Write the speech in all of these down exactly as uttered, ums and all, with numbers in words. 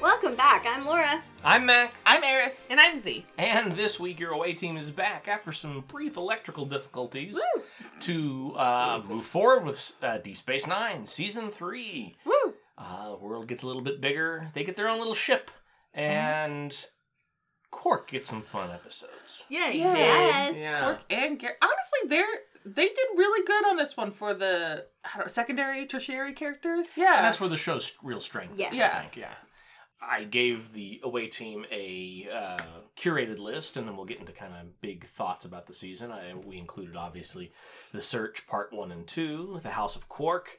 Welcome back. I'm Laura. I'm Mac. I'm Eris. And I'm Z. And this week your away team is back after some brief electrical difficulties Woo! to uh, move forward with uh, Deep Space Nine, Season three. Woo! Uh, the world gets a little bit bigger. They get their own little ship. And mm-hmm. Quark gets some fun episodes. Yeah, he yes. did. Yeah. Quark and Garak. Honestly, they're... They did really good on this one for the I don't know, secondary, tertiary characters. Yeah. And that's where the show's real strength yes. is, yeah. I think. Yeah. I gave the away team a uh, curated list, and then we'll get into kind of big thoughts about the season. I, we included, obviously, The Search, Part one and two, The House of Quark,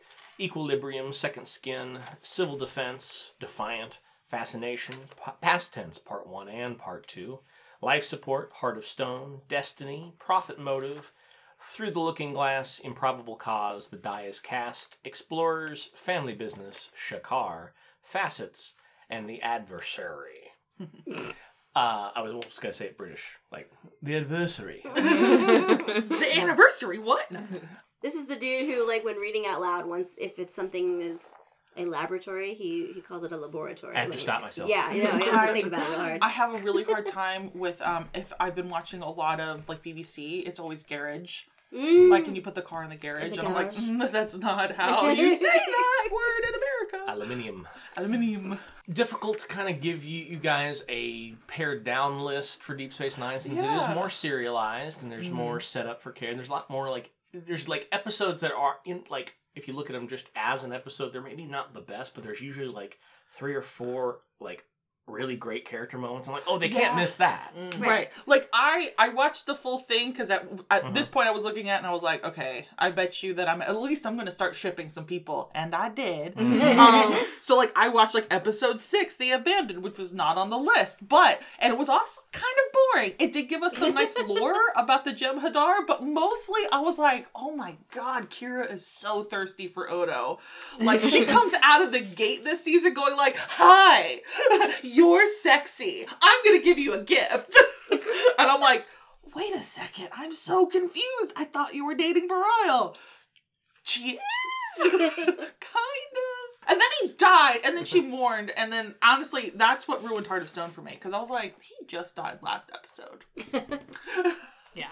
Equilibrium, Second Skin, Civil Defense, Defiant, Fascination, P- Past Tense, Part one and Part two, Life Support, Heart of Stone, Destiny, Profit Motive, Through the Looking Glass, Improbable Cause, The Die is Cast, Explorers, Family Business, Shakar, Facets, and The Adversary. uh, I was just going to say it British. Like, The Adversary. The Anniversary, what? This is the dude who, like, when reading out loud, once if it's something is a laboratory, he, he calls it a laboratory. I have to stop myself. Yeah, you know, he doesn't think about it hard. I have a really hard time with, um, if I've been watching a lot of, like, B B C, it's always garage. Mm. Like, can you put the car in the garage? The and I'm like, mm, that's not how you say that word in America. Aluminium. Aluminium. Difficult to kind of give you, you guys a pared down list for Deep Space Nine since yeah. it is more serialized and there's mm. more setup for care. And there's a lot more, like, there's, like, episodes that are in, like, if you look at them just as an episode, they're maybe not the best, but there's usually, like, three or four, like, really great character moments. I'm like, oh, they yeah. can't miss that. Mm. Right. right. Like, I, I watched the full thing because at, at mm-hmm. this point I was looking at it and I was like, okay, I bet you that I'm, at least I'm going to start shipping some people. And I did. Mm-hmm. um, so, like, I watched, like, episode six, The Abandoned, which was not on the list. But, and it was also kind of boring. It did give us some nice lore about the Jem'Hadar, but mostly I was like, oh my God, Kira is so thirsty for Odo. Like, she comes out of the gate this season going like, hi, you're sexy. I'm going to give you a gift. And I'm like, wait a second. I'm so confused. I thought you were dating Burial. She is. Kind of. And then he died. And then she mourned. And then, honestly, that's what ruined Heart of Stone for me. Because I was like, he just died last episode. Yeah.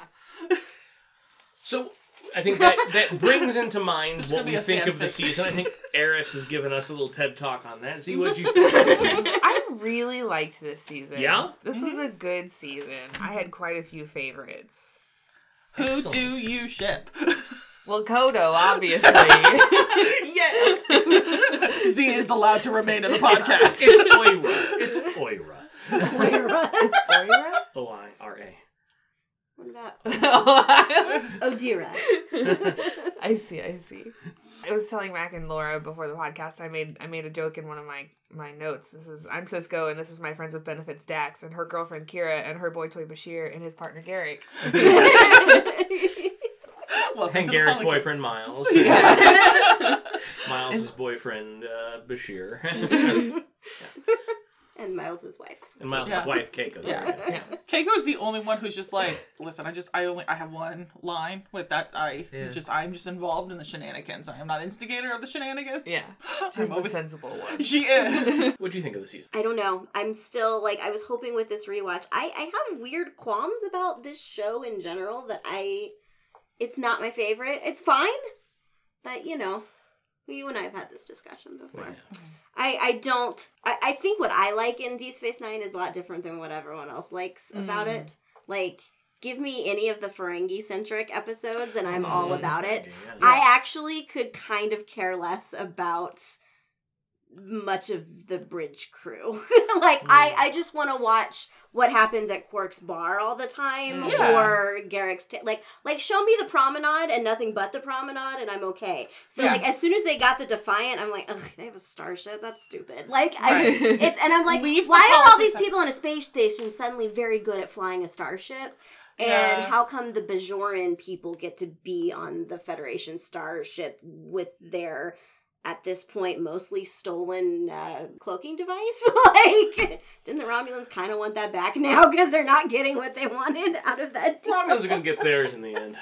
So, I think that, that brings into mind what we think of the season. I think Eris has given us a little TED Talk on that. See what you think. I really liked this season. Yeah? This mm-hmm. was a good season. I had quite a few favorites. Who Excellent. do you ship? Well, Kodo, obviously. Yeah. Z is allowed to remain in the podcast. It's Oira. It's Oira. Oira? It's Oira? O I R A. What about Odira? I see, I see. I was telling Mac and Laura before the podcast, I made I made a joke in one of my, my notes. This is, I'm Sisko, and this is my friends with benefits, Dax, and her girlfriend, Kira, and her boy toy, Bashir, and his partner, Garak. And Garak's boyfriend, Miles. Yeah. Miles' boyfriend, uh, Bashir. Yeah. And Miles' wife. And Miles' yeah. wife, Keiko. Yeah. yeah. yeah. Keiko's the only one who's just like, listen, I just, I only, I have one line with that. I yeah. just, I'm just involved in the shenanigans. I am not instigator of the shenanigans. Yeah. She's I'm the sensible one. She is. What do you think of the season? I don't know. I'm still, like, I was hoping with this rewatch. I, I have weird qualms about this show in general that I, it's not my favorite. It's fine. But, you know, you and I have had this discussion before. Yeah. I, I don't... I, I think what I like in Deep Space Nine is a lot different than what everyone else likes mm. about it. Like, give me any of the Ferengi-centric episodes and I'm mm. all about it. Yeah. I actually could kind of care less about much of the bridge crew. Like, mm. I, I just want to watch what happens at Quark's bar all the time, yeah. or Garrick's... T- like, like, show me the promenade and nothing but the promenade, and I'm okay. So, yeah. like, as soon as they got the Defiant, I'm like, ugh, they have a starship? That's stupid. Like, I, right. it's... And I'm like, Leave why the are all these people in a space station suddenly very good at flying a starship? And yeah. how come the Bajoran people get to be on the Federation starship with their... at this point, mostly stolen uh, cloaking device? Like, didn't the Romulans kind of want that back now because they're not getting what they wanted out of that deal? Romulans are going to get theirs in the end.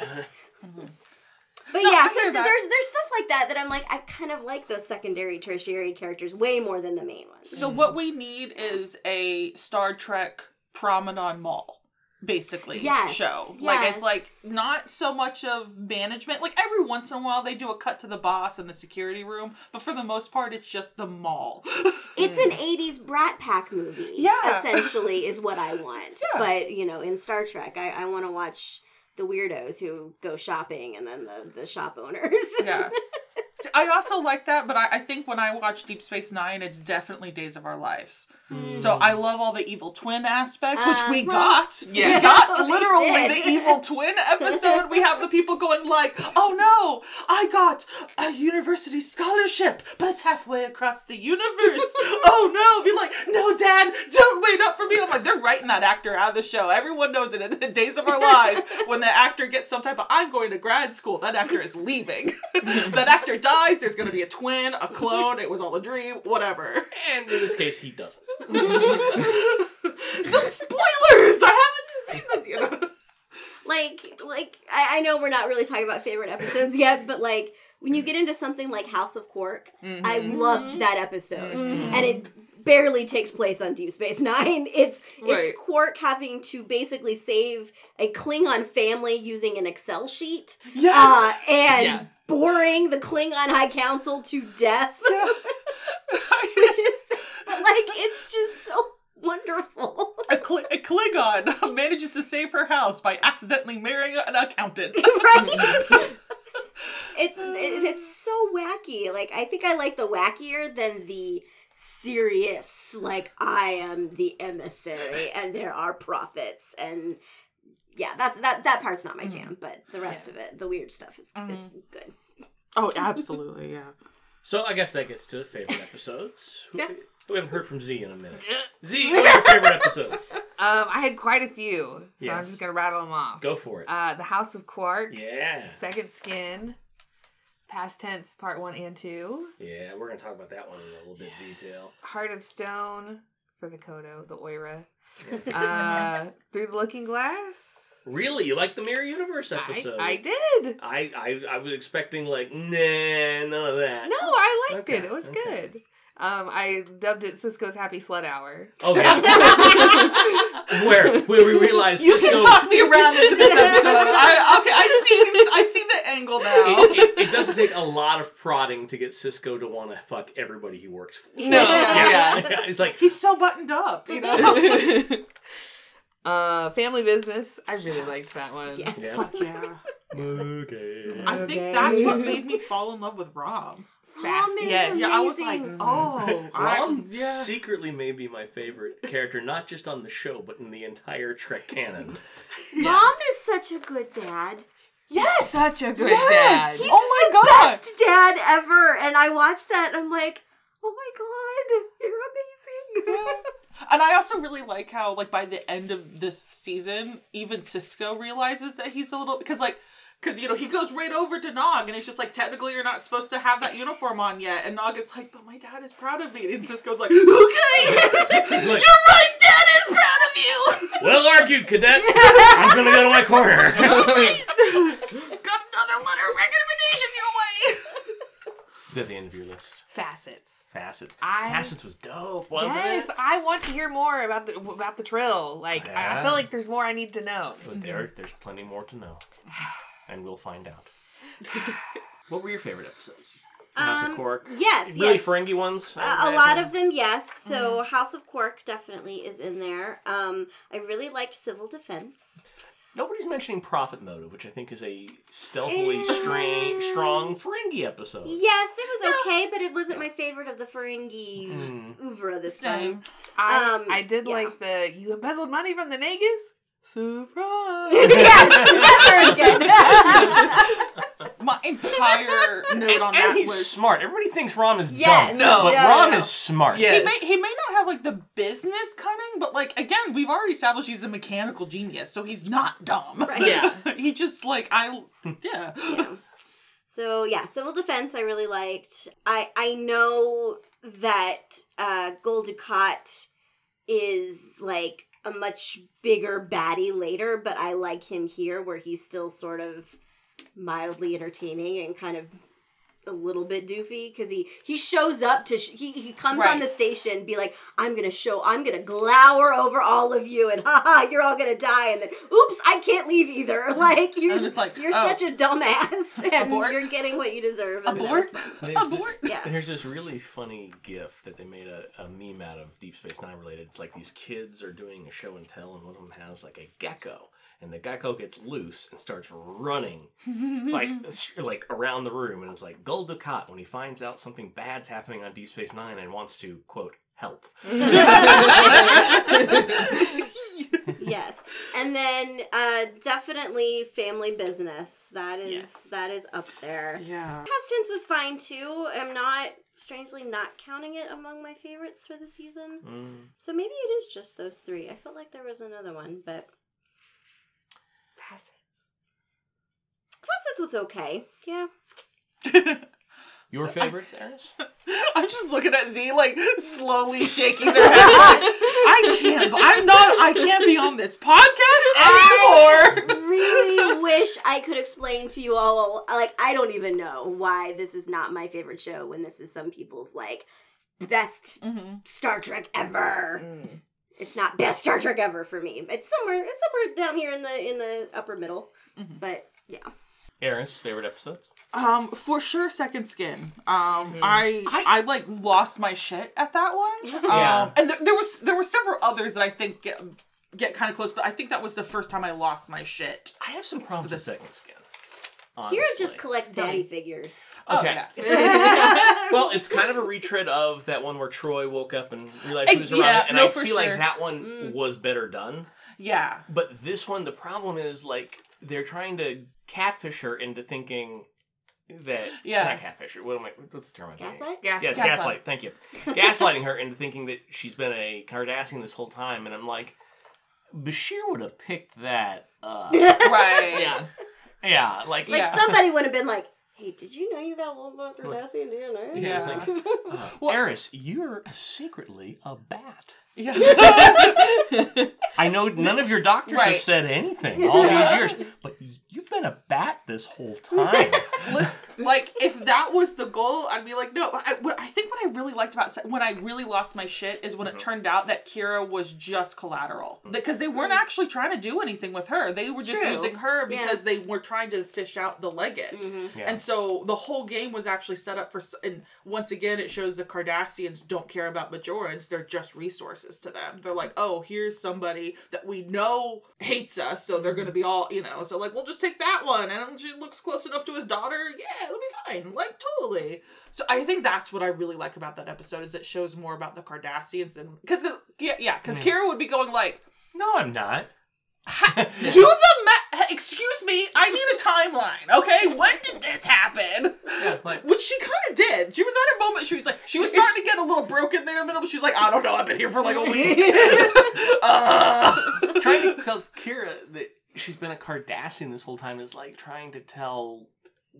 But no, yeah, so th- there's there's stuff like that that I'm like, I kind of like those secondary, tertiary characters way more than the main ones. So what we need is a Star Trek promenade mall. Basically, yes, show. Yes. Like, it's like not so much of management. Like, every once in a while they do a cut to the boss in the security room, but for the most part it's just the mall. It's an eighties Brat Pack movie, yeah. essentially, is what I want. Yeah. But, you know, in Star Trek, I, I want to watch the weirdos who go shopping and then the, the shop owners. Yeah. I also like that, but I, I think when I watch Deep Space Nine, it's definitely Days of Our Lives. Mm. So I love all the evil twin aspects, which uh, we well, got. Yeah. We got we literally did. the evil twin episode. We have the people going like, oh no, I got a university scholarship, but it's halfway across the universe. Oh no. Be like, no, Dad, don't wait up for me. And I'm like, they're writing that actor out of the show. Everyone knows it in the Days of Our Lives. When the actor gets some type of, I'm going to grad school, that actor is leaving. That actor dies, there's going to be a twin, a clone, it was all a dream, whatever. And in this case, he doesn't. Don't spoilers! I haven't seen them, you know. Like, like I, I know we're not really talking about favorite episodes yet, but like, when you get into something like House of Quark, mm-hmm. I loved that episode. Mm-hmm. And it... barely takes place on Deep Space Nine. It's right. it's Quark having to basically save a Klingon family using an Excel sheet. Yes! Uh, and yeah. boring the Klingon High Council to death. Yeah. Like, it's just so wonderful. A, Kl- a Klingon manages to save her house by accidentally marrying an accountant. Right? It's it, it's so wacky. Like, I think I like the wackier than the serious, like, I am the emissary and there are profits, and yeah, that's that that part's not my jam, but the rest yeah. of it, the weird stuff is, mm. is good. Oh, absolutely, yeah. So I guess that gets to favorite episodes. Yeah. We haven't heard from Z in a minute. Z, what are your favorite episodes? Um, I had quite a few, so yes. I'm just gonna rattle them off. Go for it. Uh, The House of Quark. Yeah. Second Skin. Past Tense, part one and two. Yeah, we're going to talk about that one in a little bit of detail. Heart of Stone, for the Kodo, the Oira. Yeah. Uh, Through the Looking Glass. Really? You like the Mirror Universe episode? I, I did. I, I I was expecting, like, nah, none of that. No, I liked okay. it. It was okay. good. Um, I dubbed it Sisko's Happy Sled Hour. Oh, yeah. Where, where we realized Sisko... You can talk me around into this episode. I, okay, I see, I see the angle now. It, it, it doesn't take a lot of prodding to get Sisko to want to fuck everybody he works for. No. Yeah. Yeah. Yeah. It's like... He's so buttoned up, you know? uh, Family Business. I really yes. liked that one. Yes. Yeah. Fuck yeah. Moogie. I think okay. that's what made me fall in love with Rom. Rom is yes. amazing. Yeah, I was like, oh, Rom yeah. secretly may be my favorite character, not just on the show, but in the entire Trek canon. Yeah. Rom is such a good dad. Yes, He's such a good yes. dad. He's oh my the god, best dad ever. And I watched that, and I'm like, oh my god, you're amazing. Yeah. And I also really like how, like, by the end of this season, even Sisko realizes that he's a little because, like. Because, you know, he goes right over to Nog, and he's just like, technically you're not supposed to have that uniform on yet. And Nog is like, but my dad is proud of me. And Sisko's like, okay! Like, you're right, Dad is proud of you! Well argued, cadet. I'm gonna go to my corner. Got another letter recommendation your way! Is that the end of your list? Facets. Facets. I, Facets was dope, wasn't yes, it? Yes, I want to hear more about the about the Trill. Like, yeah. I feel like there's more I need to know. But there, there's plenty more to know. And we'll find out. What were your favorite episodes? Um, House of Quark? Yes, really yes. Really Ferengi ones? Uh, a lot of them, yes. So mm. House of Quark definitely is in there. Um, I really liked Civil Defense. Nobody's mentioning Profit Motive, which I think is a stealthily uh, stra- strong Ferengi episode. Yes, it was no. okay, but it wasn't yeah. my favorite of the Ferengi mm. oeuvre this Same. time. I, um, I did yeah. like the, you embezzled money from the Negus? Surprise! Yes, never again. My entire note on and, that and he's was smart. Everybody thinks Rom is yes, dumb, no, but yeah, Rom yeah. is smart. Yes. He may he may not have like the business cunning, but like again, we've already established he's a mechanical genius, so he's not dumb. Right. Yeah, he just like I yeah. yeah. So yeah, Civil Defense I really liked. I I know that uh, Gul Dukat is like a much bigger baddie later, but I like him here where he's still sort of mildly entertaining and kind of a little bit doofy because he, he shows up to, sh- he, he comes right. on the station and be like, I'm going to show, I'm going to glower over all of you and haha, you're all going to die. And then, oops, I can't leave either. Like, you're, like, you're oh. such a dumbass and Abort. You're getting what you deserve. Abort? Abort? The, yes. There's this really funny GIF that they made a, a meme out of Deep Space Nine related. It's like these kids are doing a show and tell and one of them has like a gecko. And the gecko gets loose and starts running, like like around the room. And it's like Gul Dukat when he finds out something bad's happening on Deep Space Nine and wants to quote help. Yes, and then uh, definitely Family Business. That is yes. that is up there. Yeah, Past Tense was fine too. I'm not strangely not counting it among my favorites for the season. Mm. So maybe it is just those three. I felt like there was another one, but. Facets. Facets was okay. Yeah. Your favorites, Eris? I'm just looking at Z, like, slowly shaking their head. I can't. I'm not. I can't be on this podcast anymore. I really wish I could explain to you all. Like, I don't even know why this is not my favorite show when this is some people's, like, best mm-hmm. Star Trek ever. Mm. It's not best Star Trek ever for me. It's somewhere, it's somewhere down here in the in the upper middle, mm-hmm. but yeah. Erin's favorite episodes? Um, for sure, Second Skin. Um, mm-hmm. I, I I like lost my shit at that one. Yeah. Um, and th- there was there were several others that I think get, get kind of close, but I think that was the first time I lost my shit. I have some problems with Second Skin. Honestly. Kira just collects daddy yeah. figures. Okay. Oh, yeah. Well, it's kind of a retread of that one where Troy woke up and realized he was around. Yeah, and no, I feel sure. like that one mm. was better done. Yeah. But this one, the problem is, like, they're trying to catfish her into thinking that... Yeah. Not catfish her. What am I... What's the term I'm Gaslight? Yes, gaslight. gaslight. Thank you. Gaslighting her into thinking that she's been a Cardassian this whole time. And I'm like, Bashir would have picked that up. Right. Yeah. Yeah, like... Like, yeah. somebody would have been like, hey, did you know you got one about Cardassian D N A? Yeah. yeah. Like, uh, well, Eris, you're secretly a bat. Yeah. I know none of your doctors right. have said anything all yeah. these years, but you've been a bat this whole time. Listen, like, if that was the goal, I'd be like, no. I, what, I think what I really liked about... When I really lost my shit is when mm-hmm. it turned out that Kira was just collateral. Because they weren't actually trying to do anything with her. They were just True. using her because yeah. they were trying to fish out the Legate. Mm-hmm. Yeah. And so the whole game was actually set up for... And once again, it shows the Cardassians don't care about Bajorans. They're just resources to them. They're like, oh, here's somebody that we know hates us, so they're gonna be all, you know, so like, we'll just take that one, and she looks close enough to his daughter, yeah, it'll be fine. Like, totally. So I think that's what I really like about that episode, is it shows more about the Cardassians than, because, yeah, yeah, because mm-hmm. Kira would be going like, no, I'm not. Ha- do the ma- excuse me, I need a timeline, okay? When did this happen? Yeah, like, which she kind of did. She was at a moment, she was like, she was starting to get a little broken there in the middle, but she's like, I don't know, I've been here for like a week. uh. Trying to tell Kira that she's been a Cardassian this whole time is like trying to tell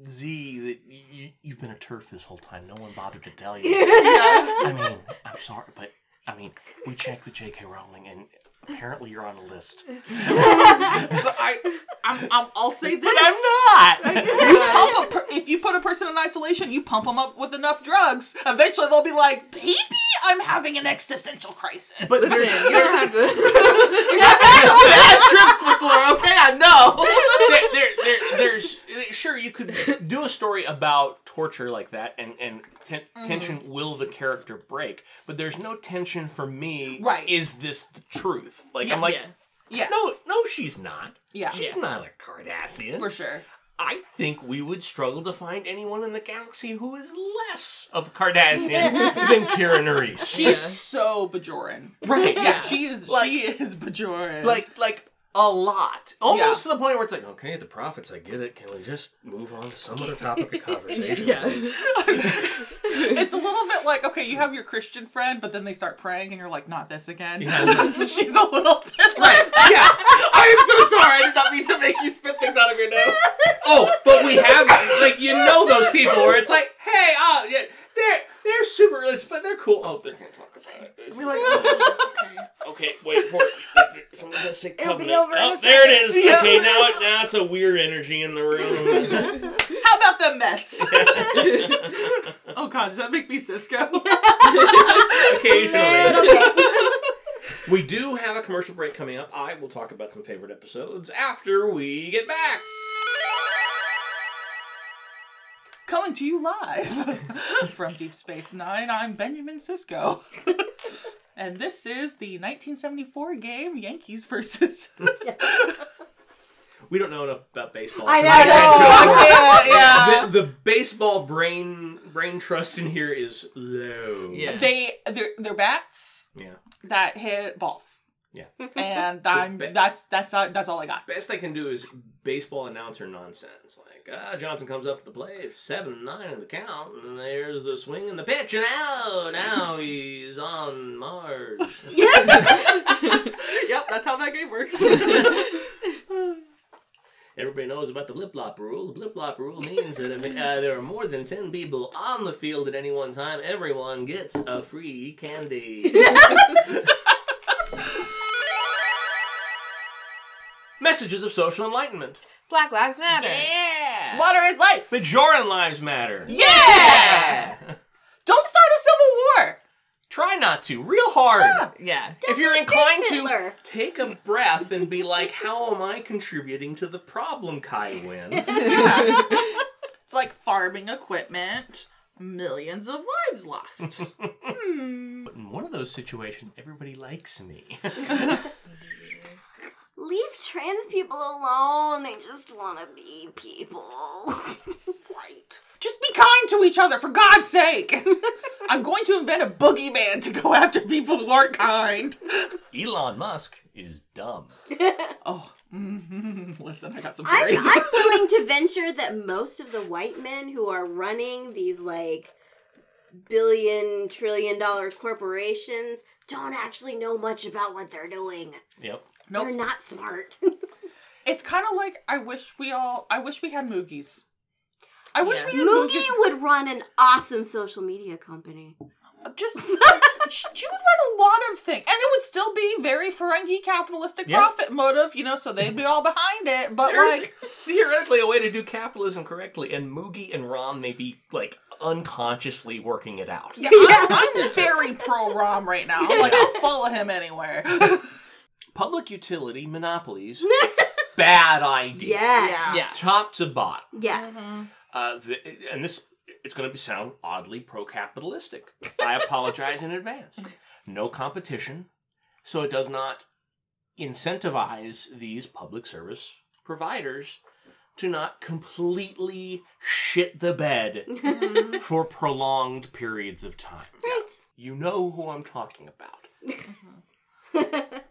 Z that you, you've been a TERF this whole time. No one bothered to tell you. I mean, I'm sorry, but I mean, we checked with J K Rowling and apparently you're on a list. But I, I'm, I'm, I'll say this. But I'm not. You pump a per- if you put a person in isolation, you pump them up with enough drugs. Eventually they'll be like, baby, I'm having an existential crisis. But listen, you don't have to. You've had all bad trips before, okay? I know. There, there, there, there's, sure, you could do a story about torture like that and, and ten- mm. tension will the character break, but there's no tension for me. Right. Is this the truth? Like, yeah, I'm like, yeah. Yeah. No, no, she's not. Yeah. She's yeah. not a Cardassian. For sure. I think we would struggle to find anyone in the galaxy who is less of Cardassian than Kira Nerys. She's yeah. so Bajoran. Right. Yeah. yeah. She is like, she is Bajoran. Like like a lot. Almost yeah. to the point where it's like, okay, the prophets, I get it. Can we just move on to some other topic of conversation? Yeah. It's a little bit like, okay, you have your Christian friend, but then they start praying and you're like, not this again. Yeah. She's a little bit like that. Yeah. I am so sorry. I did not mean to make you spit things out of your nose. Oh, but we have, like, you know those people where it's like, hey, oh, yeah, they're... They're super rich, but they're cool. Oh, they're going to talk about it. We're like, oh, okay. okay, wait for it. Someone's going to say covenant. It'll be over oh, in a there second. It is. Yeah. Okay, now, it, now it's a weird energy in the room. How about the Mets? Oh, God, does that make me Sisko? Occasionally. We do have a commercial break coming up. I will talk about some favorite episodes after we get back. Coming to you live from Deep Space Nine, I'm Benjamin Sisko. And this is the nineteen seventy-four game Yankees versus... We don't know enough about baseball. I know. I know. Yeah, yeah. The, the baseball brain brain trust in here is low. Yeah. They, they're, they're bats yeah. that hit balls. Yeah. And I'm, ba- that's, that's, all, that's all I got. Best I can do is baseball announcer nonsense. Like, Uh, Johnson comes up to the plate, seven nine in the count, and there's the swing and the pitch, and now, now he's on Mars. Yep, that's how that game works. Everybody knows about the blip-lop rule. The blip-lop rule means that uh, there are more than ten people on the field at any one time. Everyone gets a free candy. Messages of social enlightenment. Black Lives Matter. Yeah. Water is life. Bajoran Lives Matter. Yeah. Don't start a civil war. Try not to. Real hard. Yeah. yeah. If you're inclined to, take a breath and be like, how am I contributing to the problem, Kai Wynn? It's like farming equipment. Millions of lives lost. hmm. But in one of those situations, everybody likes me. Leave trans people alone. They just want to be people. Right. Just be kind to each other, for God's sake. I'm going to invent a boogeyman to go after people who aren't kind. Elon Musk is dumb. Oh, mm-hmm. Listen, I got some theories. I'm, I'm willing to venture that most of the white men who are running these, like, billion, trillion dollar corporations don't actually know much about what they're doing. Yep. Nope. They're not smart. It's kind of like, I wish we all, I wish we had Moogies. I wish yeah. we had Moogie Moogies. Would run an awesome social media company. Just, she would run a lot of things. And it would still be very Ferengi capitalistic yep. profit motive, you know, so they'd be all behind it. But there's like... theoretically a way to do capitalism correctly, and Moogie and Rom may be, like, unconsciously working it out. Yeah, I'm, I'm very pro-Rom right now. I'm like, I'll follow him anywhere. Public utility monopolies, bad idea. Yes. yes. Top to bottom. Yes. Mm-hmm. Uh, the, and this, it's going to be sound oddly pro-capitalistic. I apologize in advance. No competition, so it does not incentivize these public service providers to not completely shit the bed for prolonged periods of time. Right. You know who I'm talking about. Mm-hmm.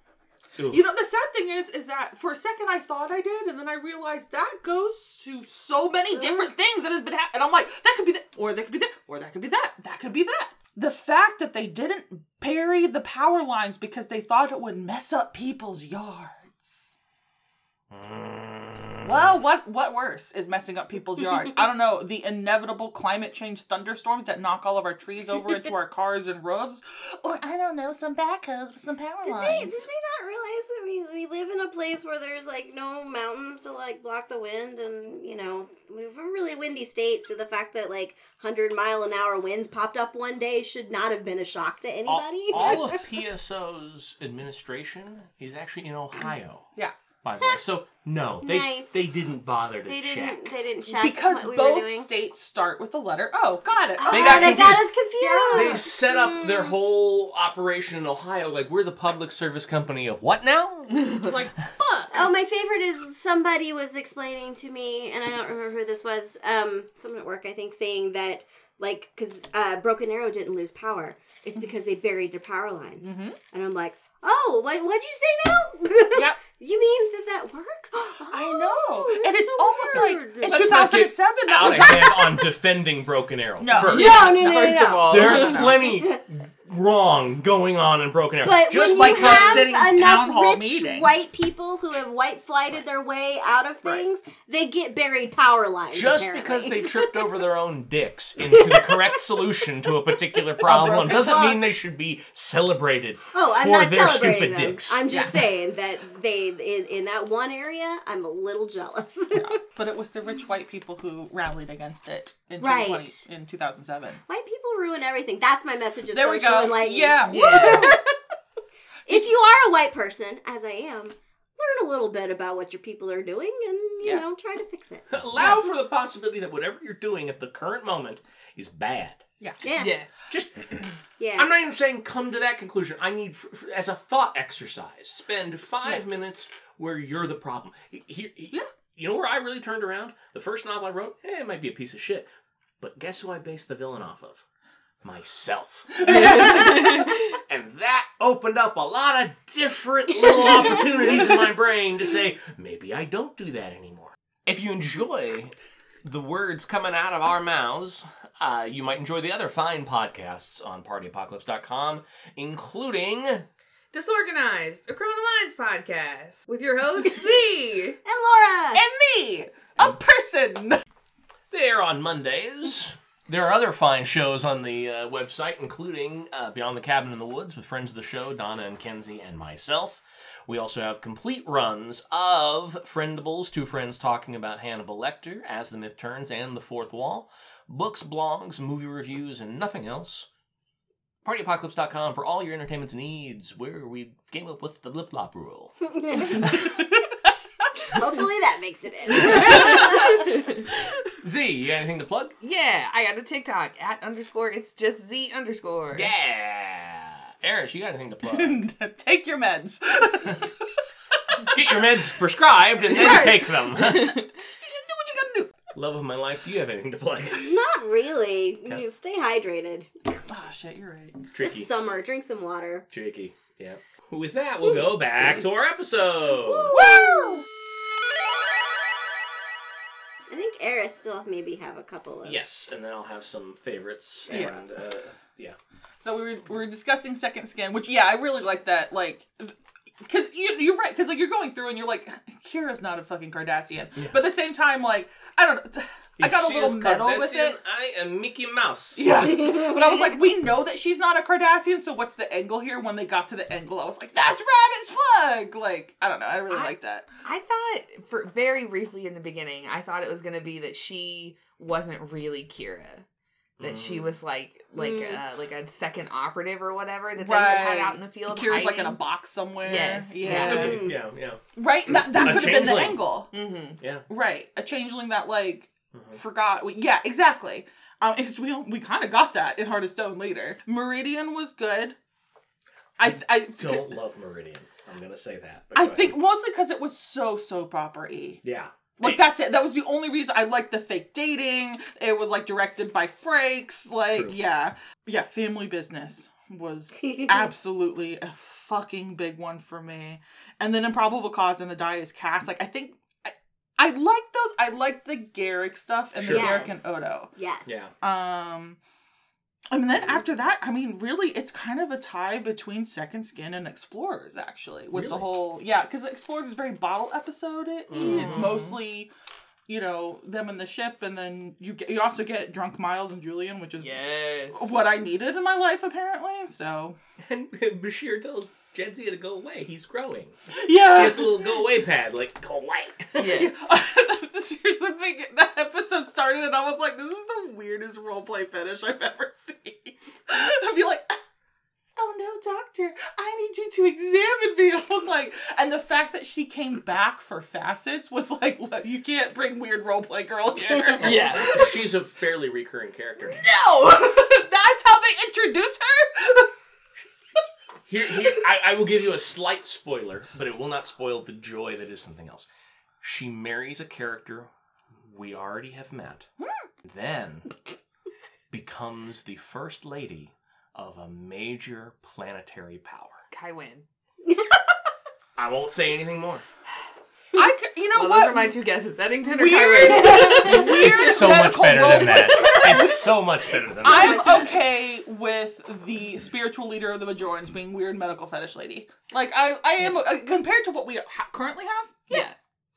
Ooh. You know, the sad thing is, is that for a second I thought I did, and then I realized that goes to so many different things that has been happening. And I'm like, that could be that, or that could be that, or that could be that, that could be that. The fact that they didn't bury the power lines because they thought it would mess up people's yards. Mm. Well, what, what worse is messing up people's yards? I don't know, the inevitable climate change thunderstorms that knock all of our trees over into our cars and roofs. Or, I don't know, some backhoes with some power did lines. They, did they realize that we, we live in a place where there's like no mountains to like block the wind, and you know we have a really windy state, so the fact that like one hundred mile an hour winds popped up one day should not have been a shock to anybody. All, all of P S O's administration is actually in Ohio. Yeah. by the way. So no, they nice. they didn't bother to they check. Didn't, they didn't check because what we both were doing. States start with the letter O. Got it. Oh, they got, they got us confused. They set up mm. their whole operation in Ohio like we're the public service company of what now? Like fuck. Oh, my favorite is somebody was explaining to me, and I don't remember who this was. Um, someone at work, I think, saying that. Like, because uh, Broken Arrow didn't lose power. It's because they buried their power lines. Mm-hmm. And I'm like, oh, what, what'd you say now? Yep. You mean that that worked? Oh, I know. And it's so almost weird. Like in Let's two thousand seven. Not get out of hand on defending Broken Arrow. No. First. No, no, no, no. First no, no. of all, there's no. plenty wrong going on in Broken Arrow. But just when like you have enough town hall rich meeting. White people who have white flighted right. their way out of things, right. they get buried power lines. Just apparently. Because they tripped over their own dicks into the correct solution to a particular problem a doesn't talk. Mean they should be celebrated oh, I'm for not their celebrating stupid them. Dicks. I'm just yeah. saying that they in, in that one area, I'm a little jealous. Yeah. But it was the rich white people who rallied against it in, right. in two thousand seven. White people ruin everything. That's my message of there we go. Like, yeah. yeah. If you are a white person, as I am, learn a little bit about what your people are doing and, you yeah. know, try to fix it. Allow yeah. for the possibility that whatever you're doing at the current moment is bad. Yeah. Yeah. yeah. Just, yeah. I'm not even saying come to that conclusion. I need, as a thought exercise, spend five yeah. minutes where you're the problem. Here, yeah. You know where I really turned around? The first novel I wrote, eh, it might be a piece of shit. But guess who I based the villain off of? Myself. And that opened up a lot of different little opportunities in my brain to say, maybe I don't do that anymore. If you enjoy the words coming out of our mouths, uh, you might enjoy the other fine podcasts on party apocalypse dot com, including Disorganized, a Criminal Minds podcast, with your hosts Z and Laura and me, a person. They're on Mondays. There are other fine shows on the uh, website, including uh, Beyond the Cabin in the Woods with friends of the show, Donna and Kenzie and myself. We also have complete runs of Friendables, Two Friends Talking About Hannibal Lecter, As the Myth Turns, and The Fourth Wall, books, blogs, movie reviews, and nothing else. party apocalypse dot com for all your entertainment needs, where we came up with the lip-lop rule. Hopefully that makes it in. Z, you got anything to plug? Yeah, I got a TikTok, at underscore, it's just Z underscore. Yeah. Eris, you got anything to plug? Take your meds. Get your meds prescribed and then right. take them. Love of my life, do you have anything to plug? Not really. Okay. You stay hydrated. Oh, shit, you're right. Tricky. It's summer. Drink some water. Tricky, yeah. With that, we'll Woo. Go back to our episode. Woo! Woo! I think Eris still maybe have a couple of... Yes, and then I'll have some favorites. And, yeah. Uh, yeah. So we were, we were discussing Second Skin, which, yeah, I really like that, like... Because you, you're right, because, like, you're going through and you're like, Kira's not a fucking Cardassian. Yeah. But at the same time, like, I don't know... If I got a little meddle with it. I am Mickey Mouse. Yeah. But I was like, we know that she's not a Cardassian, so what's the angle here? When they got to the angle, I was like, that's rad as fuck. Like, I don't know. I really like that. I thought, for very briefly in the beginning, I thought it was going to be that she wasn't really Kira. That mm. she was like like mm. a, like a second operative or whatever that they right. had out in the field. Kira's hiding. Like in a box somewhere. Yes. Yeah. Yeah, mm. yeah, yeah. Right? That, that could have been the angle. Mm-hmm. Yeah. Right. A changeling that, like... Mm-hmm. Forgot. We, yeah, exactly. Um, because we we kind of got that in Heart of Stone later. Meridian was good. I I don't love Meridian. I'm gonna say that. But I think ahead. Mostly because it was so soap opera-y. Yeah. Like, that's it. That was the only reason I liked the fake dating. It was, like, directed by Frakes. Like, True. yeah, yeah. Family Business was absolutely a fucking big one for me. And then Improbable Cause and The Die Is Cast. Like, I think. I like those. I like the Garak stuff and sure. the Garak yes. and Odo. Yes. Yeah. Um, and then after that, I mean, really, it's kind of a tie between Second Skin and Explorers, actually, with really? the whole yeah, because Explorers is very bottle episode. Mm-hmm. It's mostly, you know, them in the ship, and then you get, you also get drunk Miles and Julian, which is yes. what I needed in my life apparently. So and Bashir tells. Jedzia to go away. He's growing. Yeah. He has a little go away pad. Like, go away. Yeah. Here's the thing. That episode started and I was like, this is the weirdest roleplay finish I've ever seen. I'd be like, oh no, doctor, I need you to examine me. I was like, and the fact that she came back for Facets was like, look, you can't bring weird roleplay girl here. Yeah, she's a fairly recurring character. No! That's how they introduce her? Here, here, I, I will give you a slight spoiler, but it will not spoil the joy that is something else. She marries a character we already have met, then becomes the first lady of a major planetary power. Kaiwin. I won't say anything more. I could, you know well, what? Those are my two guesses: Eddington or Kaiwin. It's so much better role. than that. It's so much better than that. I'm okay with the spiritual leader of the Bajorans being weird medical fetish lady. Like I, I am uh, compared to what we ha- currently have. Yeah. yeah.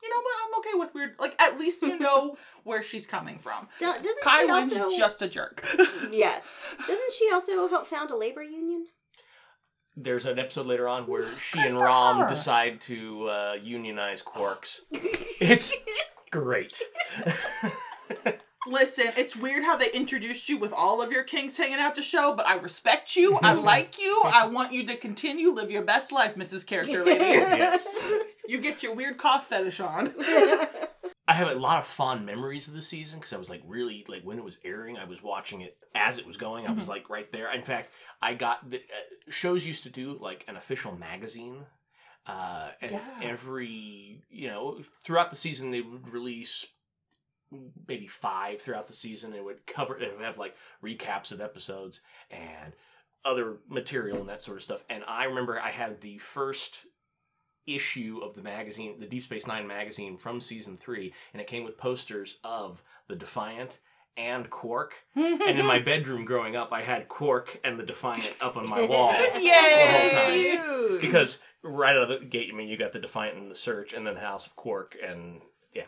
You know what? I'm okay with weird. Like, at least you know where she's coming from. Do, doesn't Kaiwin's she also, just a jerk. Yes. Doesn't she also help found a labor union? There's an episode later on where she Good and Rom her. decide to uh, unionize Quarks. It's great. Listen, it's weird how they introduced you with all of your kinks hanging out to show, but I respect you. I like you. I want you to continue. Live your best life, Missus Character Lady. Yes. You get your weird cough fetish on. I have a lot of fond memories of the season because I was like really, like when it was airing, I was watching it as it was going. I mm-hmm. was like right there. In fact, I got, the, uh, shows used to do like an official magazine. Uh, and yeah. every, you know, throughout the season, they would release maybe five throughout the season. It would cover, it would have like recaps of episodes and other material and that sort of stuff. And I remember I had the first issue of the magazine, the Deep Space Nine magazine from season three, and it came with posters of the Defiant and Quark. And in my bedroom growing up, I had Quark and the Defiant up on my wall. Yay! The whole time. Because right out of the gate, I mean, you got the Defiant and the Search, and then the House of Quark, and yeah.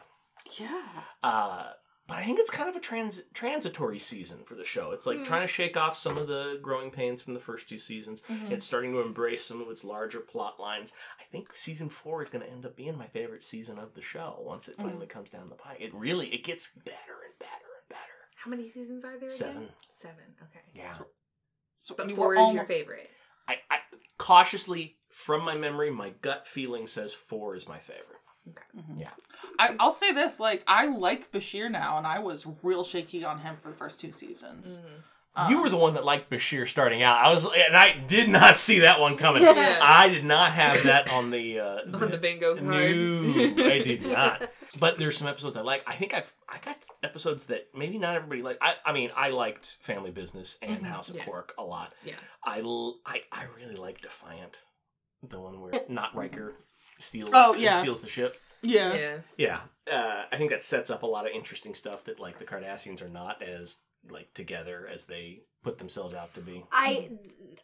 Yeah. Uh, but I think it's kind of a trans- transitory season for the show. It's like mm. trying to shake off some of the growing pains from the first two seasons. Mm-hmm. It's starting to embrace some of its larger plot lines. I think season four is going to end up being my favorite season of the show once it finally yes. comes down the pike. It really, it gets better and better and better. How many seasons are there Seven. again? Seven. Okay. Yeah. So, but four is your favorite. I, I cautiously, from my memory, my gut feeling says four is my favorite. Okay. Mm-hmm. Yeah, I, I'll say this: like, I like Bashir now, and I was real shaky on him for the first two seasons. Mm-hmm. Um, you were the one that liked Bashir starting out. I was, and I did not see that one coming. Yeah. I did not have that on the uh, on the, the bingo card. No, I did not. But there's some episodes I like. I think I've I got episodes that maybe not everybody liked. I I mean, I liked Family Business and mm-hmm. House of yeah. Quark a lot. Yeah, I, I I really like Defiant, the one where not Riker. Steals, oh, yeah. steals the ship. Yeah. Yeah. yeah. Uh, I think that sets up a lot of interesting stuff that, like, the Cardassians are not as, like, together as they put themselves out to be. I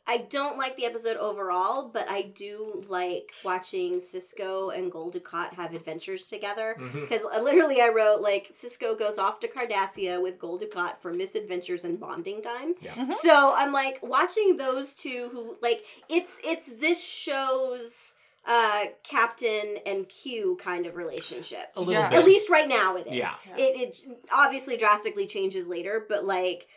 I don't like the episode overall, but I do like watching Sisko and Gul Dukat have adventures together. Because mm-hmm. literally I wrote, like, Sisko goes off to Cardassia with Gul Dukat for misadventures and bonding time. Yeah. Mm-hmm. So I'm, like, watching those two who, like, it's it's this show's... Uh, Captain and Q kind of relationship. A little yeah. bit. At least right now it is. Yeah. Yeah. It, it obviously drastically changes later, but like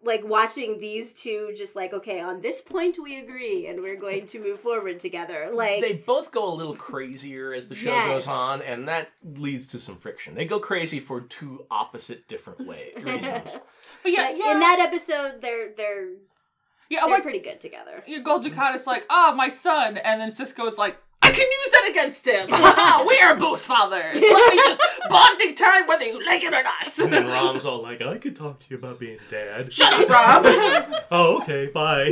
like watching these two just like, okay, on this point we agree and we're going to move forward together. Like they both go a little crazier as the show yes. goes on, and that leads to some friction. They go crazy for two opposite different ways reasons. But yeah, but yeah, in that episode they're they're yeah, they're like, pretty good together. Yeah, Gul Dukat is like, ah, oh, my son, and then Sisko is like, I can use that against him. We are both fathers. Let me just bonding time whether you like it or not. And then Rom's all like, I could talk to you about being dad. Shut up, Rom. Oh, okay, bye.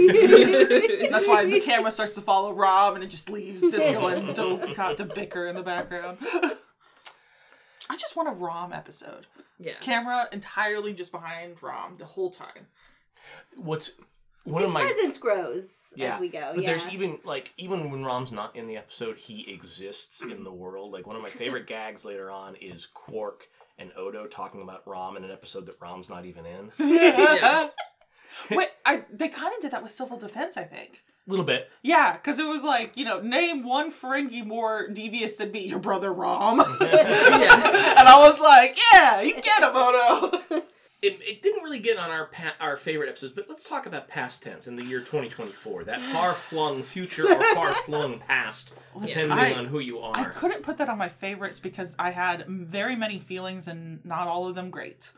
That's why the camera starts to follow Rom and it just leaves Sisko and Gul Dukat to bicker in the background. I just want a Rom episode. Yeah. Camera entirely just behind Rom the whole time. What's... One His of my, presence grows yeah, as we go. But yeah. there's even, like, even when Rom's not in the episode, he exists in the world. Like, one of my favorite gags later on is Quark and Odo talking about Rom in an episode that Rom's not even in. Yeah. Wait, I, they kind of did that with Civil Defense, I think. A little bit. Yeah, because it was like, you know, name one Ferengi more devious than me, your brother Rom. Yeah. And I was like, yeah, you get him, Odo. It, it didn't really get on our pa- our favorite episodes, but let's talk about Past Tense in the year twenty twenty-four. That far-flung future or far-flung past, depending I, on who you are. I couldn't put that on my favorites because I had very many feelings and not all of them great.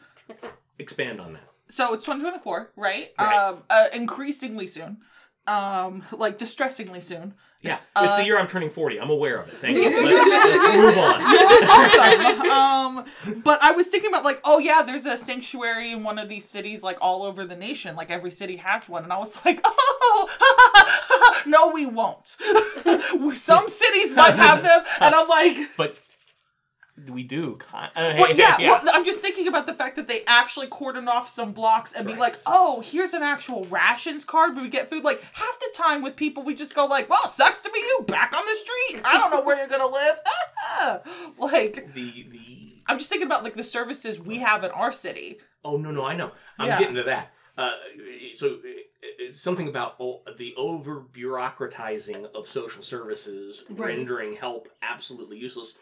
Expand on that. So it's twenty twenty-four, right? right. Um, uh, increasingly soon. Um, like, distressingly soon. Yeah, it's, uh, it's the year I'm turning forty. I'm aware of it. Thank you. Let's, let's move on. You're welcome. Um, but I was thinking about, like, oh, yeah, there's a sanctuary in one of these cities, like, all over the nation. Like, every city has one. And I was like, oh, no, we won't. Some cities might have them. And I'm like... But we do. Uh, well, yeah, yeah. Well, I'm just thinking about the fact that they actually cordoned off some blocks and right. be like, oh, here's an actual rations card where we get food. Like, half the time with people, we just go like, well, sucks to be you, back on the street. I don't know where you're going to live. Like, the, the... I'm just thinking about, like, the services we have in our city. Oh, no, no, I know. I'm yeah. getting to that. Uh, so, uh, something about o- the over-bureaucratizing of social services, right. rendering help absolutely useless.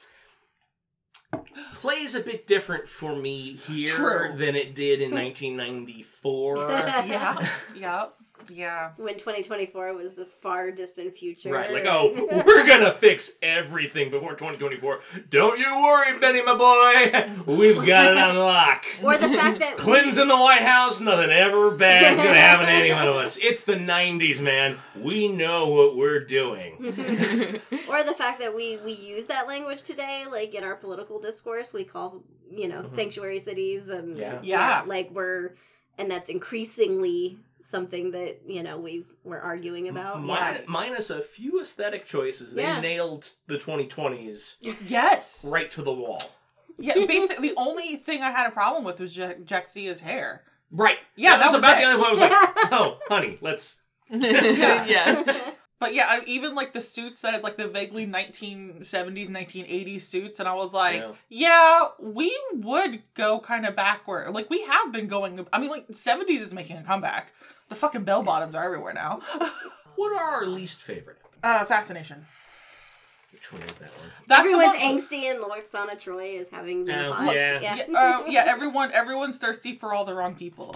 Plays a bit different for me here True. Than it did in nineteen ninety-four. yeah, yeah, yeah. When twenty twenty-four was this far distant future. Right, like, oh, we're gonna fix everything before twenty twenty-four. Don't you worry, Benny, my boy. We've got it on lock. Or the fact that... Clinton's we... in the White House, nothing ever bad's gonna happen to any one of us. It's the nineties, man. We know what we're doing. Or the fact that we, we use that language today, like in our political discourse, we call, you know, mm-hmm. sanctuary cities and yeah. yeah, like we're, and that's increasingly something that, you know, we we're arguing about. M- yeah. Minus a few aesthetic choices, they yeah. nailed the twenty twenties. Yes, right to the wall. Yeah, basically, the only thing I had a problem with was Je- Jexia's hair. Right. Yeah, yeah that, that was, was about it. The only one I was like, oh, honey, let's. yeah. yeah. But yeah, even like the suits that had like the vaguely nineteen seventies, nineteen eighties suits. And I was like, yeah, yeah we would go kind of backward. Like we have been going, I mean like seventies is making a comeback. The fucking bell bottoms are everywhere now. What are our least favorite? Uh, Fascination. Which one is that one? That's everyone's angsty and Lorxana Troy is having no boss. Yeah. Yeah. yeah, uh, yeah everyone, everyone's thirsty for all the wrong people.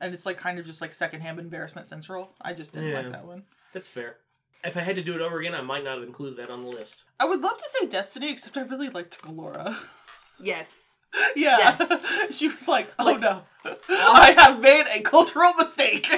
And it's like kind of just like secondhand embarrassment central. I just didn't yeah. like that one. That's fair. If I had to do it over again, I might not have included that on the list. I would love to say Destiny, except I really liked Galora. Yes. Yeah. Yes. She was like, oh like, no, I have made a cultural mistake.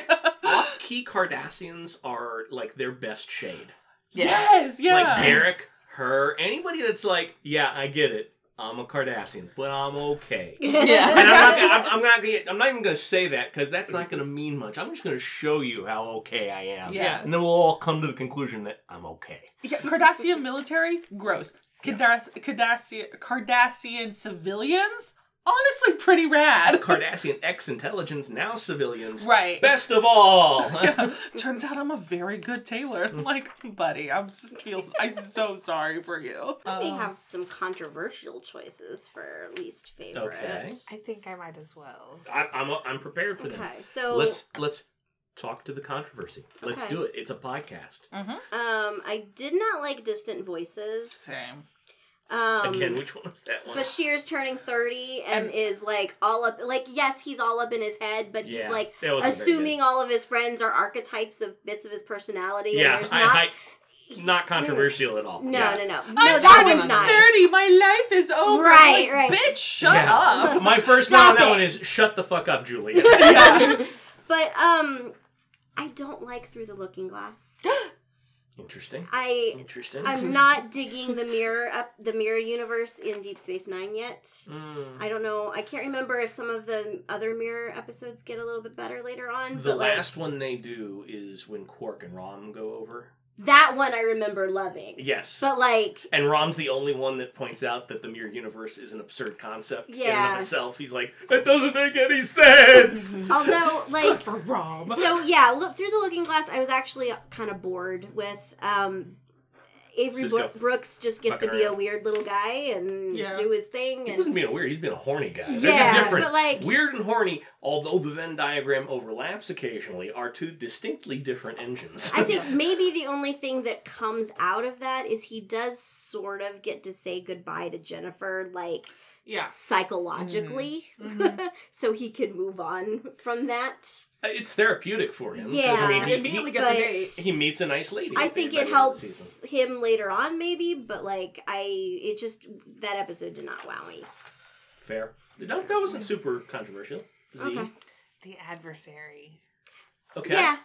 Off-key Cardassians are like their best shade. Yeah. Yes, yeah. Like Garak, her, anybody that's like, yeah, I get it. I'm a Cardassian, but I'm okay. Yeah. And I'm not, I'm, I'm not gonna, I'm not even going to say that because that's not going to mean much. I'm just going to show you how okay I am. Yeah. And then we'll all come to the conclusion that I'm okay. Yeah, Cardassian military? Gross. Cardass- Cardassian, Cardassian civilians? Honestly, pretty rad. Cardassian ex-intelligence, now civilians. Right. Best of all. yeah. Turns out I'm a very good tailor. I'm like, buddy, I'm feel I'm so sorry for you. Um, we have some controversial choices for least favorite. Okay. I think I might as well. I, I'm I'm prepared for okay, them. Okay, so let's let's talk to the controversy. Let's okay. do it. It's a podcast. Mm-hmm. Um, I did not like Distant Voices. Same. Um, Again, which one was that one? Bashir's turning thirty and, and is like all up, like, yes, he's all up in his head, but he's yeah, like assuming all of his friends are archetypes of bits of his personality. Yeah, and there's I, not, I, not controversial at all. No, yeah. no, no. No, I'm that turning one's not. thirty, my life is over. Right, like, right. Bitch, shut yeah. up. My first line on that one is shut the fuck up, Julia. yeah. But, um, I don't like Through the Looking Glass. Interesting. I Interesting. I'm not digging the mirror up the mirror universe in Deep Space Nine yet. Mm. I don't know. I can't remember if some of the other mirror episodes get a little bit better later on. The but last like, one they do is when Quark and Rom go over. That one I remember loving. Yes. But like... And Rom's the only one that points out that the mirror universe is an absurd concept yeah. in and of itself. He's like, it doesn't make any sense! Although, like... Good for Rom. So, yeah, look, Through the Looking Glass, I was actually kind of bored with... Um, Avery Sisko Brooks just gets to be around. A weird little guy and yeah. do his thing. And... He wasn't being a weird, he's being a horny guy. Yeah, there's a difference. But like... Weird and horny, although the Venn diagram overlaps occasionally, are two distinctly different engines. I think maybe the only thing that comes out of that is he does sort of get to say goodbye to Jennifer, like... yeah. psychologically, mm-hmm. Mm-hmm. so he can move on from that. It's therapeutic for him. Yeah. I mean, he, he immediately gets a date. He meets a nice lady. I think it helps him later on, maybe, but, like, I, it just, that episode did not wow me. Fair. That, that wasn't super controversial. Z. Okay. The Adversary. Okay. Yeah,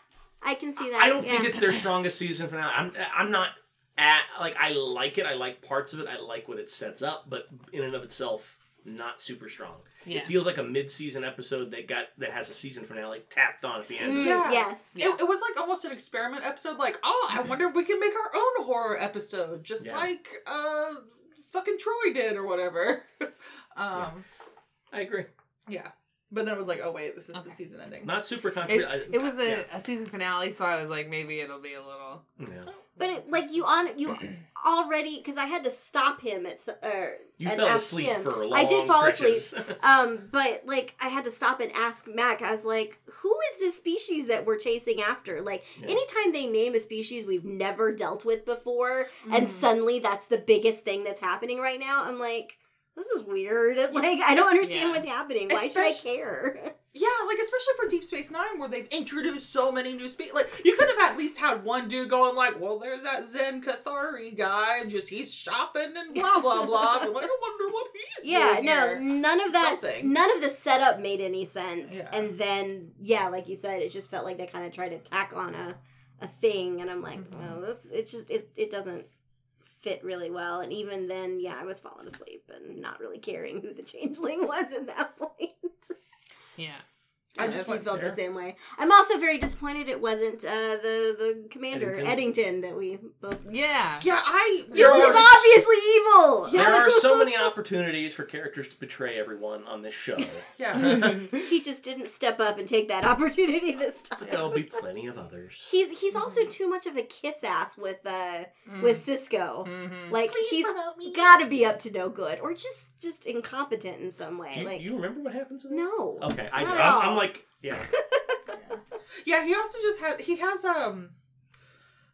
I can see that. I don't yeah. think it's their strongest season for now. I'm, I'm not... At, like, I like it. I like parts of it. I like what it sets up, but in and of itself, not super strong. Yeah. It feels like a mid-season episode that got that has a season finale tapped on at the end. Mm, yeah. Yes. Yeah. It, it was like almost an experiment episode. Like, oh, I wonder if we can make our own horror episode, just yeah. like uh, fucking Troy did or whatever. um, yeah. I agree. Yeah. But then it was like, oh, wait, this is okay. the season ending. Not super controversial. It, it was a, yeah. a season finale, so I was like, maybe it'll be a little... Yeah. But, it, like, you on you already... Because I had to stop him at... Uh, you fell asleep him. for a long I did fall stretches. asleep. um, but, like, I had to stop and ask Mac. I was like, who is this species that we're chasing after? Like, yeah. anytime they name a species we've never dealt with before, mm. and suddenly that's the biggest thing that's happening right now, I'm like... This is weird. Like, I don't understand yeah. what's happening. Why especially, should I care? Yeah, like, especially for Deep Space Nine, where they've introduced so many new species. Like, you could have at least had one dude going like, well, there's that Zen Cathari guy, and just he's shopping and blah, blah, blah. But I don't wonder what he's yeah, doing Yeah, no, here. none of that, Something. none of the setup made any sense. Yeah. And then, yeah, like you said, it just felt like they kind of tried to tack on a, a thing, and I'm like, mm-hmm. oh, this, it just, it, it doesn't. Fit really well, and even then, yeah, I was falling asleep and not really caring who the changeling was at that point. Yeah, I, I just felt there. the same way. I'm also very disappointed it wasn't uh, the the commander Eddington. Eddington that we both. Yeah, yeah, I. Dude there was are, obviously evil. There yes. are so many opportunities for characters to betray everyone on this show. yeah, he just didn't step up and take that opportunity this time. But there'll be plenty of others. He's he's also too much of a kiss ass with uh mm. with Sisko. Mm-hmm. Like Please he's got to be up to no good or just just incompetent in some way. Do you, like you remember what happens? With no. Him? Okay, I. Not at all. I'm, I'm like. Yeah. yeah, he also just has, he has, um,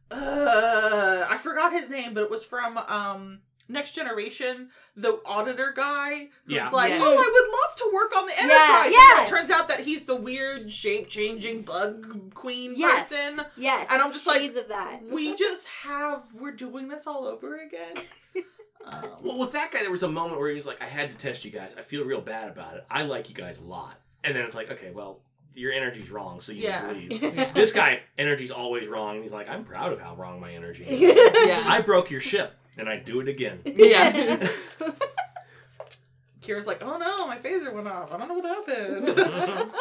uh, I forgot his name, but it was from, um, Next Generation, the auditor guy, who's yeah. like, yes. oh, I would love to work on the Enterprise. Yes. And it turns out that he's the weird, shape-changing bug queen yes. person. Yes, and I'm just Shades like, of that. we just have, we're doing this all over again. um, well, with that guy, there was a moment where he was like, I had to test you guys. I feel real bad about it. I like you guys a lot. And then it's like, okay, well, your energy's wrong, so you yeah. need to leave. Yeah. This guy, energy's always wrong, and he's like, I'm proud of how wrong my energy is. yeah. I broke your ship, and I do it again. Yeah. Kira's like, oh no, my phaser went off. I don't know what happened.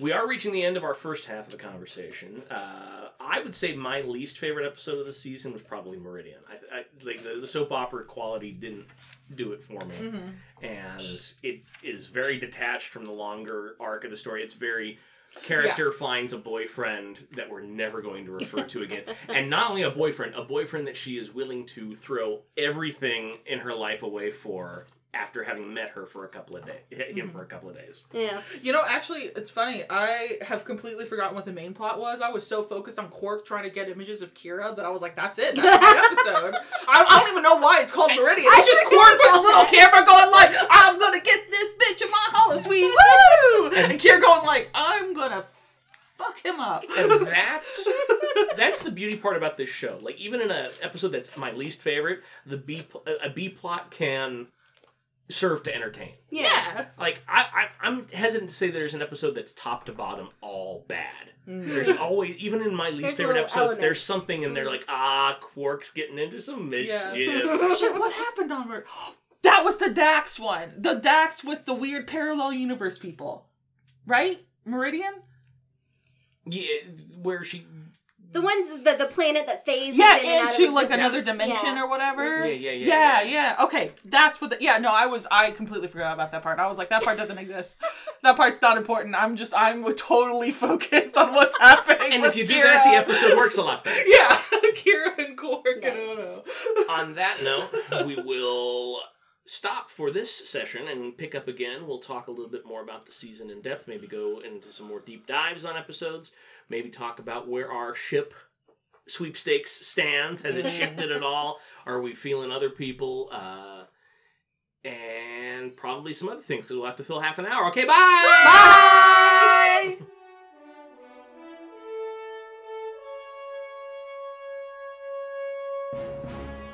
We are reaching the end of our first half of the conversation. Uh, I would say my least favorite episode of the season was probably Meridian. I, I, like the, the soap opera quality didn't do it for me. Mm-hmm. And it is very detached from the longer arc of the story. It's very character yeah. finds a boyfriend that we're never going to refer to again. And not only a boyfriend, a boyfriend that she is willing to throw everything in her life away for... after having met her for a couple of days, him mm-hmm. for a couple of days. Yeah. You know, actually, it's funny. I have completely forgotten what the main plot was. I was so focused on Quark trying to get images of Kira that I was like, that's it. That's the episode. I, I don't even know why it's called Meridian. It's just Quark with a little camera going like, I'm going to get this bitch in my holo suite. Woo! And Kira going like, I'm going to fuck him up. And that's that's the beauty part about this show. Like, even in an episode that's my least favorite, the B a B plot can... serve to entertain. Yeah. Like, I, I, I'm hesitant to say there's an episode that's top to bottom all bad. Mm. There's always, even in my least there's favorite episodes, elements. there's something and they're like, ah, Quark's getting into some mischief. Yeah. Shit, what happened on Meridian? That was the Dax one. The Dax with the weird parallel universe people. Right? Meridian? Yeah, where she... The ones that the planet that phased yeah, in and into like another dimension yeah. or whatever. Yeah, yeah, yeah. Yeah, yeah. yeah. Okay, that's what. The, yeah, no, I was I completely forgot about that part. I was like, that part doesn't exist. That part's not important. I'm just I'm totally focused on what's happening. And with if you do Kira. that, the episode works a lot better. yeah, Kira and Quark. Nice. And on that note, we will stop for this session and pick up again. We'll talk a little bit more about the season in depth. Maybe go into some more deep dives on episodes. Maybe talk about where our ship sweepstakes stands. Has it shifted at all? Are we feeling other people? Uh, and and probably some other things, because we'll have to fill half an hour. Okay, bye! Bye! Bye! Bye!